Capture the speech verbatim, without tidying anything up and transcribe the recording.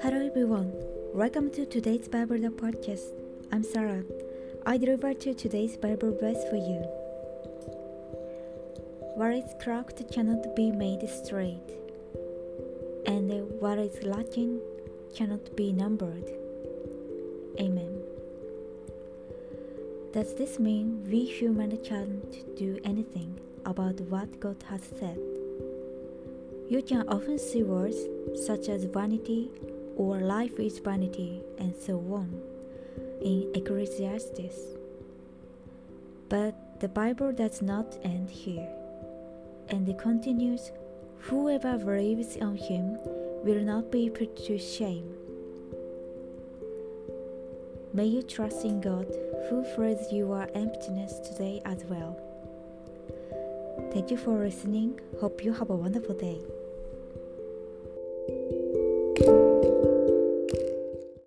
Hello everyone, welcome to today's Bible podcast. I'm Sarah. I deliver to today's Bible verse for you. What is crooked cannot be made straight, and what is lacking cannot be numbered. Amen. Does this mean we humans can't do anything about what God has said? You can often see words such as vanity or life is vanity and so on in Ecclesiastes. But the Bible does not end here, and it continues, whoever believes on him will not be put to shame. May you trust in God who fills your emptiness today as well. Thank you for listening. Hope you have a wonderful day.